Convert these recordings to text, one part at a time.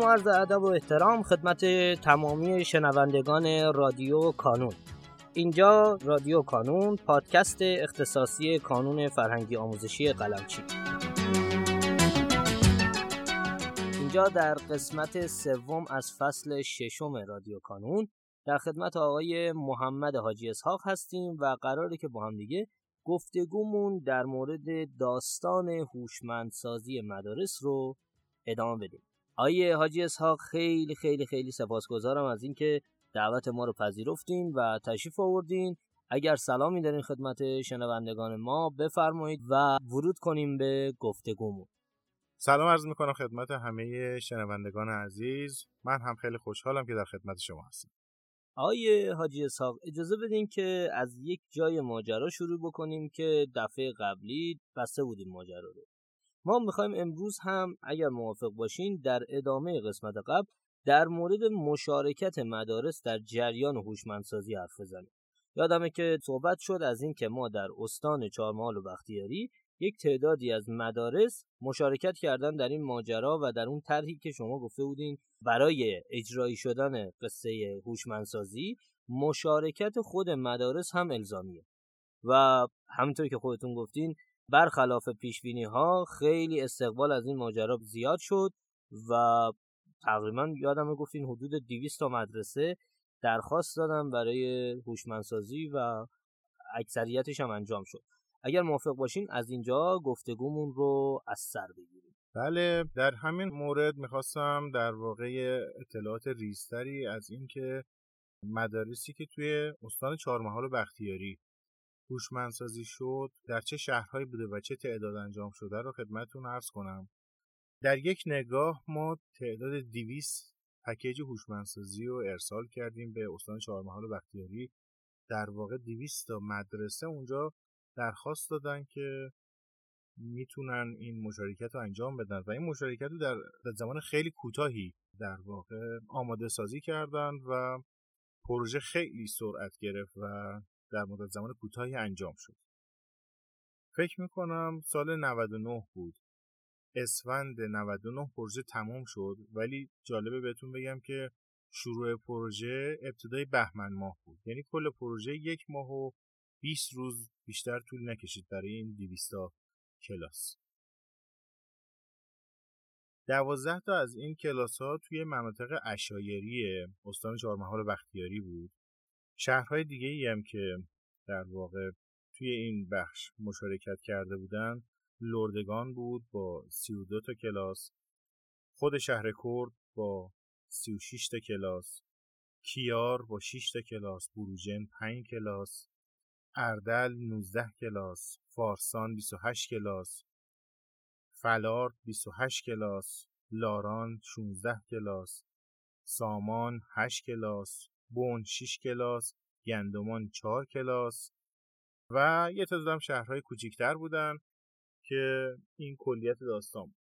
سلام و عرض ادب و احترام خدمت تمامی شنوندگان رادیو کانون. اینجا رادیو کانون، پادکست اختصاصی کانون فرهنگی آموزشی قلمچی. اینجا در قسمت سوم از فصل ششم رادیو کانون در خدمت آقای محمد حاجی اسحاق هستیم و قراره که با هم دیگه گفتگومون در مورد داستان هوشمندسازی مدارس رو ادامه بدیم. آقای حاجی اسحاق، خیلی خیلی خیلی سپاسگزارم از اینکه دعوت ما رو پذیرفتین و تشریف آوردین. اگر سلامی دارین خدمت شنوندگان ما بفرمایید و ورود کنیم به گفتگومون. سلام عرض میکنم خدمت همه شنوندگان عزیز. من هم خیلی خوشحالم که در خدمت شما هستم. آقای حاجی اسحاق، اجازه بدین که از یک جای ماجرا شروع بکنیم که دفعه قبلی بسته بودیم ماجرا رو. ما میخوایم امروز هم اگر موافق باشین در ادامه قسمت قبل در مورد مشارکت مدارس در جریان هوشمندسازی حرف بزنیم. یادمه که صحبت شد از این که ما در استان چهارمحال و بختیاری یک تعدادی از مدارس مشارکت کردن در این ماجرا و در اون طرحی که شما گفته بودین برای اجرایی شدن قصه هوشمندسازی مشارکت خود مدارس هم الزامیه و همونطور که خودتون گفتین برخلاف پیش‌بینی‌ها خیلی استقبال از این ماجرا زیاد شد و تقریبا یادمه گفتین حدود 200 تا مدرسه درخواست دادن برای هوشمندسازی و اکثریتش هم انجام شد. اگر موافق باشین از اینجا گفتگومون رو از سر بگیریم. بله، در همین مورد میخواستم در واقع اطلاعات ریزتری از این که مدارسی که توی استان چهارمحال و بختیاری هوشمندسازی شد در چه شهرهایی بوده و چه تعداد انجام شده رو خدمتتون عرض کنم. در یک نگاه ما تعداد 200 پکیج هوشمندسازی رو ارسال کردیم به استان چهارمحال و بختیاری. در واقع 200 تا مدرسه اونجا درخواست دادن که میتونن این مشارکت رو انجام بدن و این مشارکت رو در زمان خیلی کوتاهی در واقع آماده سازی کردن و پروژه خیلی سرعت گرفت و در مدت زمان کوتاهی انجام شد. فکر میکنم سال 99 بود، اسفند 99 پروژه تمام شد. ولی جالبه بهتون بگم که شروع پروژه ابتدای بهمن ماه بود، یعنی کل پروژه یک ماه و 20 روز بیشتر طول نکشید برای این 200 تا کلاس. 12 تا از این کلاس ها توی مناطق عشایری استان چهارمحال و بختیاری بود. شهرهای دیگه ای هم که در واقع توی این بخش مشارکت کرده بودن لردگان بود با 32 تا کلاس، خود شهرکرد با 36 تا کلاس، کیار با 6 تا کلاس، بروژن 5 کلاس، اردل 19 کلاس، فارسان 28 کلاس، فلارد 28 کلاس، لاران 16 کلاس، سامان 8 کلاس، بوند 6 کلاس، گندمان 4 کلاس و یه تعداد هم شهرهای کوچیک‌تر بودن که این کلیت داستان بود.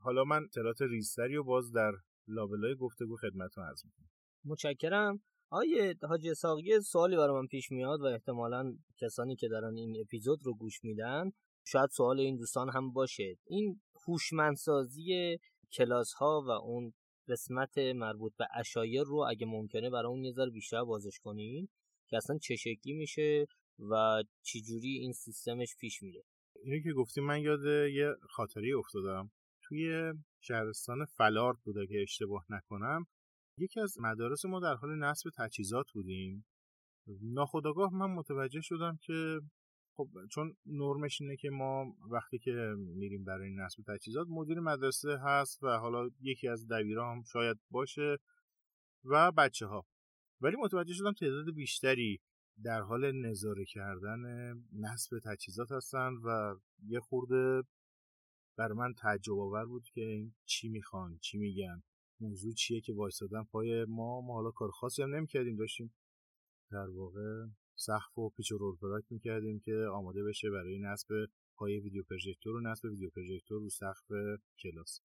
حالا من اطلاعات ریزتری رو باز در لابلای گفتگو خدمتتون عرض می‌کنم. متشکرم. آقای حاجی اسحاق، سوالی برای من پیش میاد و احتمالاً کسانی که دارن این اپیزود رو گوش میدن شاید سوال این دوستان هم باشه. این هوشمندسازی کلاس‌ها و اون قسمت مربوط به عشایر رو اگه ممکنه برای اون یه ذره بیشتر بازش کنین که اصلا چه شکلی میشه و چجوری این سیستمش پیش میره. اینو که گفتیم من یاد یه خاطره افتادم. توی شهرستان فلارد بوده که اشتباه نکنم، یکی از مدارس ما در حال نصب تجهیزات بودیم. ناخودآگاه من متوجه شدم که خب چون نرمش اینه که ما وقتی که میریم برای نصب تجهیزات مدیر مدرسه هست و حالا یکی از دبیرا هم شاید باشه و بچه ها، ولی متوجه شدم تعداد بیشتری در حال نظاره کردن نصب تجهیزات هستن و یه خورده برای من تعجب آور بود که چی میخوان، چی میگن، موضوع چیه که وایسادن پای ما حالا کار خاصی هم نمی‌کردیم، داشتیم در واقع سقف و پیچ و رول پلاک می‌کردیم که آماده بشه برای نصب پای ویدیو پروژکتور و نصب ویدیو پروژکتور رو سقف کلاس.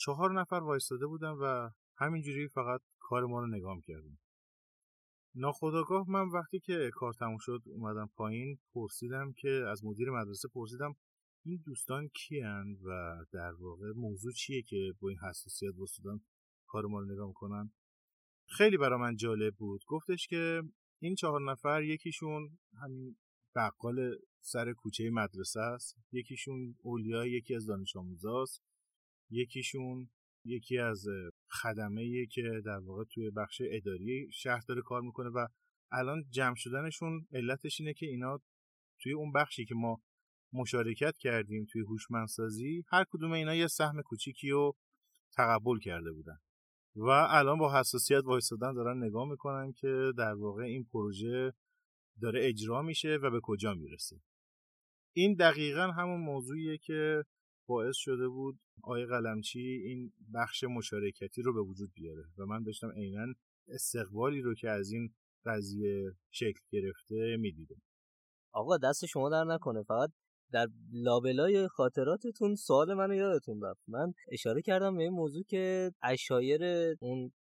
4 نفر وایساده بودن و همینجوری فقط کار ما رو نگاه می‌کردن. ناخودآگاه من وقتی که کار تموم شد اومدم پایین، پرسیدم که از مدیر مدرسه پرسیدم این دوستان کیان و در واقع موضوع چیه که با این حساسیت واسودن کار ما رو نگاه میکنن؟ خیلی برای من جالب بود. گفتش که این 4 نفر یکیشون همین بقال سر کوچه مدرسه است، یکیشون اولیا یکی از دانش آموزاست، یکیشون یکی از خدمه‌ای که در واقع توی بخش اداری شهر داره کار میکنه و الان جمع شدنشون علتش اینه که اینا توی اون بخشی که ما مشارکت کردیم توی هوشمندسازی هر کدوم اینا یه سهم کوچیکی رو تقبل کرده بودن و الان با حساسیت وایسادن دارن نگاه میکنن که در واقع این پروژه داره اجرا میشه و به کجا میرسه. این دقیقاً همون موضوعیه که باعث شده بود آقای قلمچی این بخش مشارکتی رو به وجود بیاره و من داشتم عیناً استقبالی رو که از این قضیه شکل گرفته میدیدم. آقا دست شما در نکنه، فقط در لابلای خاطراتتون سوال منو یادتون رفت. من اشاره کردم به این موضوع که اشایر اون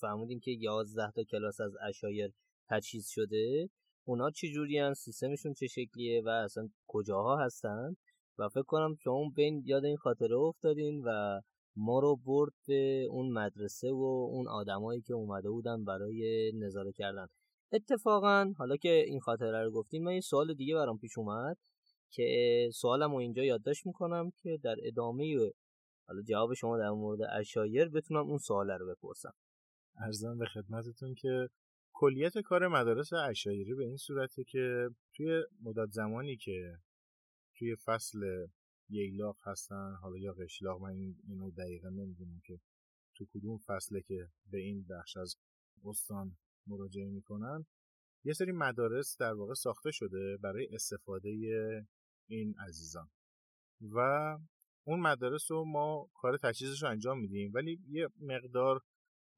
فهمودیم که 11 تا کلاس از اشایر تجهیز شده، اونا چه جوری هستن، سیستمشون چه شکلیه و اصلا کجاها هستن و فکر کنم شما بین یاد این خاطره افتادین و ما رو برد به اون مدرسه و اون آدمایی که اومده بودن برای نظاره کردن. اتفاقا حالا که این خاطره رو گفتیم، من یه سوال دیگه برام پیش اومد که سوالمو اینجا یادداشت میکنم که در ادامه حالا جواب شما در مورد اشایر بتونم اون سواله رو بپرسم. عرضم به خدمتتون که کلیت کار مدارس اشایری به این صورته که توی مدت زمانی که توی فصل ییلاق هستن، حالا یا قشلاق، من اینو دقیقا نمیدونم که تو کدوم فصله که به این بخش از استان مراجعه میکنن، یه سری مدارس در واقع ساخته شده برای استفاده این عزیزان و اون مدارس رو ما کار تجهیزش رو انجام میدیم، ولی یه مقدار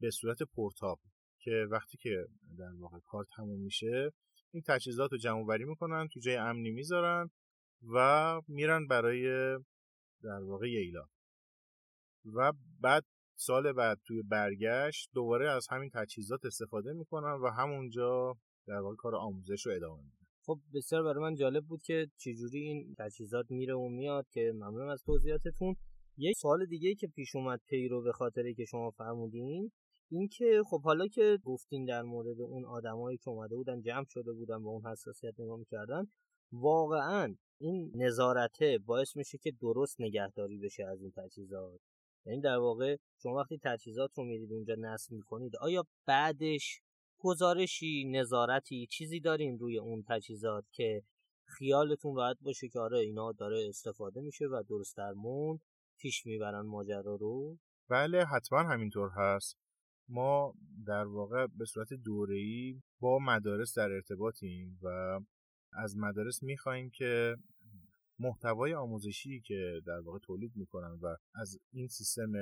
به صورت پورتاب که وقتی که در واقع کار تموم میشه این تجهیزات رو جمع آوری میکنن، تو جای امنی میذارن و میرن برای در واقع ییلا و بعد سال بعد توی برگشت دوباره از همین تجهیزات استفاده میکنن و همونجا در واقع کار آموزش رو ادامه میدن. خب بسیار برای من جالب بود که چجوری این تجهیزات میره و میاد، که ممنونم از توضیحاتتون. یک سوال دیگه که پیش اومد پیرو به خاطری که شما فرمودین این که خب حالا که گفتین در مورد اون آدمایی که اومده بودن جمع شده بودن و اون حساسیت نگاه می‌کردن، واقعاً این نظارته باعث میشه که درست نگهداری بشه از این تجهیزات؟ یعنی در واقع شما وقتی تجهیزات رو میرید اونجا نصب می‌کنید، آیا بعدش گزارشی، نظارتی، چیزی دارین روی اون تجهیزات که خیالتون راحت باشه که آره اینا داره استفاده میشه و درست درمون پیش میبرن ماجرا رو؟ بله حتما همینطور هست. ما در واقع به صورت دوره‌ای با مدارس در ارتباطیم و از مدارس می‌خوایم که محتوای آموزشی که در واقع تولید می‌کنن و از این سیستم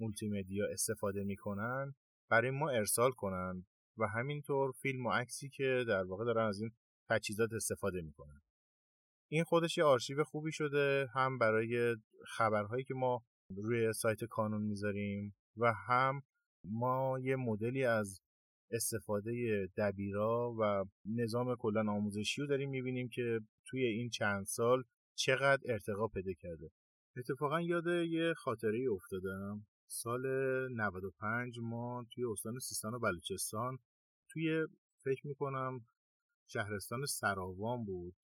مولتی مدیا استفاده می‌کنن برای ما ارسال کنن و همینطور فیلم و عکسی که در واقع دارن از این تجهیزات استفاده می‌کنن. این خودش یه آرشیو خوبی شده، هم برای خبرهایی که ما روی سایت کانون می‌ذاریم و هم ما یه مدلی از استفاده دبیرا و نظام کلان آموزشی رو داریم میبینیم که توی این چند سال چقدر ارتقا پیدا کرده. اتفاقا یاد یه خاطره افتادم. سال 95 ما توی استان سیستان و بلوچستان توی فکر میکنم شهرستان سراوان بود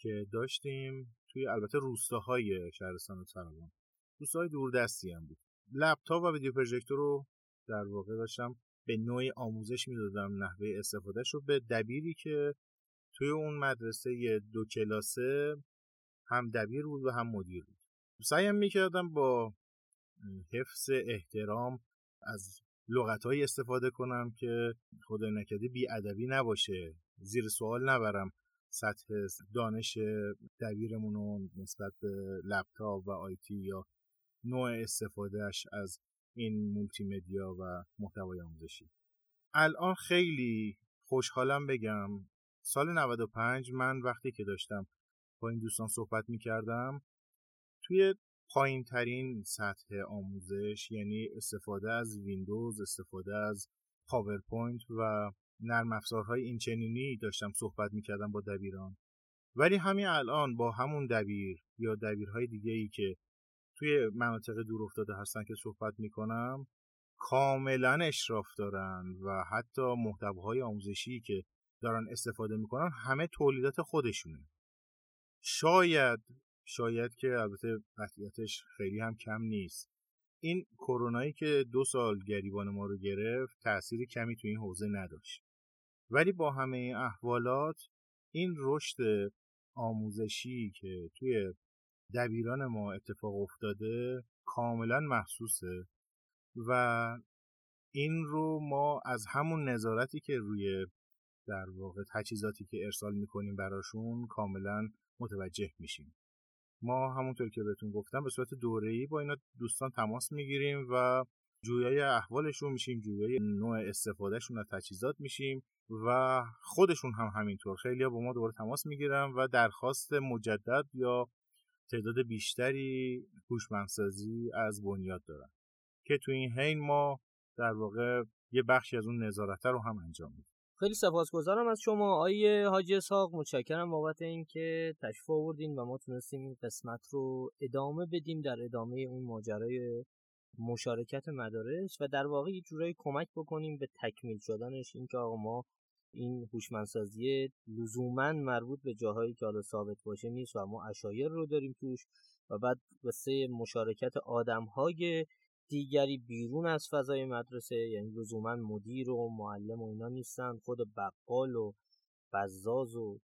که داشتیم توی البته روستاهای شهرستان سراوان، روستاهای دوردستی هم بود، لپتاپ و ویدیو پروژکتور رو در واقع داشتم به نوعی آموزش میدادم، نحوه استفادهش رو به دبیری که توی اون مدرسه 2 کلاسه هم دبیر بود و هم مدیر بود. سعیم میکردم با حفظ احترام از لغتهایی استفاده کنم که خدا نکرده بی‌ادبی نباشه، زیر سوال نبرم سطح دانش دبیرمون نسبت به لپتاپ و آیتی یا نوع استفادهش از این مولتی مدیا و محتوای آموزشی. الان خیلی خوشحالم بگم سال 95 من وقتی که داشتم با این دوستان صحبت می‌کردم توی پایین‌ترین سطح آموزش، یعنی استفاده از ویندوز، استفاده از پاورپوینت و نرم افزارهای اینچنینی داشتم صحبت می‌کردم با دبیران ولی همین الان با همون دبیر یا دبیرهای دیگه‌ای که توی مناطق دور افتاده هستن که صحبت میکنم کاملا اشراف دارن و حتی محتواهای آموزشی که دارن استفاده میکنن همه تولیدات خودشونه. شاید که البته قطعیتش خیلی هم کم نیست. این کرونایی که 2 سال گریبان ما رو گرفت تأثیر کمی تو این حوزه نداشت. ولی با همه احوالات این رشد آموزشی که توی دبیران ما اتفاق افتاده کاملا محسوسه و این رو ما از همون نظارتی که روی در واقع تجهیزاتی که ارسال میکنیم براشون کاملا متوجه میشیم. ما همونطور که بهتون گفتم به صورت دوره‌ای با اینا دوستان تماس میگیریم و جویای احوالشون میشیم، جویای نوع استفادهشون از تجهیزات میشیم و خودشون هم همینطور خیلی‌ها با ما دوباره تماس میگیرن و درخواست مجدد یا تعداد بیشتری هوشمندسازی از بنیاد دارن که تو این حین ما در واقع یه بخشی از اون نظارت رو هم انجام میدیم. خیلی سپاسگزارم از شما آقای حاجی اسحاق، متشکرم بابت اینکه تشریف آوردین و ما تونستیم این قسمت رو ادامه بدیم در ادامه اون ماجرای مشارکت مدارس و در واقع یه جورایی کمک بکنیم به تکمیل شدنش. اینکه آقا ما این هوشمندسازی لزوما مربوط به جاهایی که حالا ثابت باشه نیست و ما عشایر رو داریم توش و بعد قصه مشارکت آدم‌های دیگری بیرون از فضای مدرسه، یعنی لزوما مدیر و معلم و اینا نیستن، خود بقال و بزاز و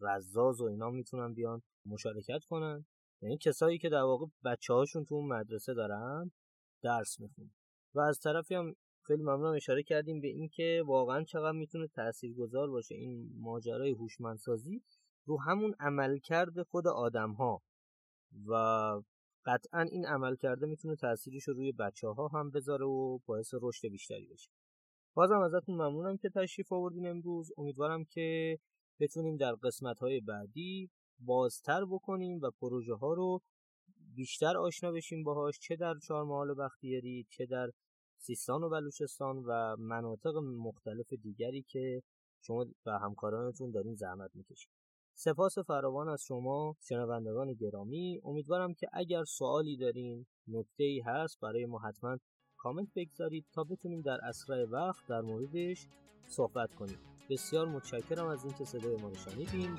رزاز و اینا میتونن بیان مشارکت کنن، یعنی کسایی که در واقع بچه‌هاشون تو اون مدرسه دارن درس میخونن. و از طرفی هم خیلی ممنون اشاره کردیم به این که واقعا چقدر میتونه تاثیرگذار باشه این ماجرای هوشمندسازی رو همون عملکرد خود آدم‌ها و قطعاً این عمل کرده میتونه تأثیرش رو روی بچه‌ها هم بذاره و باعث رشد بیشتری بشه. بازم ازتون ممنونم که تشریف آوردین امروز. امیدوارم که بتونیم در قسمت‌های بعدی بازتر بکنیم و پروژه‌ها رو بیشتر آشنا بشیم باهاش، چه در چهارمحال و بختیاری، چه در سیستان و بلوچستان و مناطق مختلف دیگری که شما و همکارانتون دارین زحمت می‌کشید. سپاس فراوان از شما شنوندگان گرامی. امیدوارم که اگر سوالی دارین، نکته‌ای هست برای ما، حتما کامنت بگذارید تا بتونیم در اسرع وقت در موردش صحبت کنیم. بسیار متشکرم از اینکه صدای ما رو شنیدین.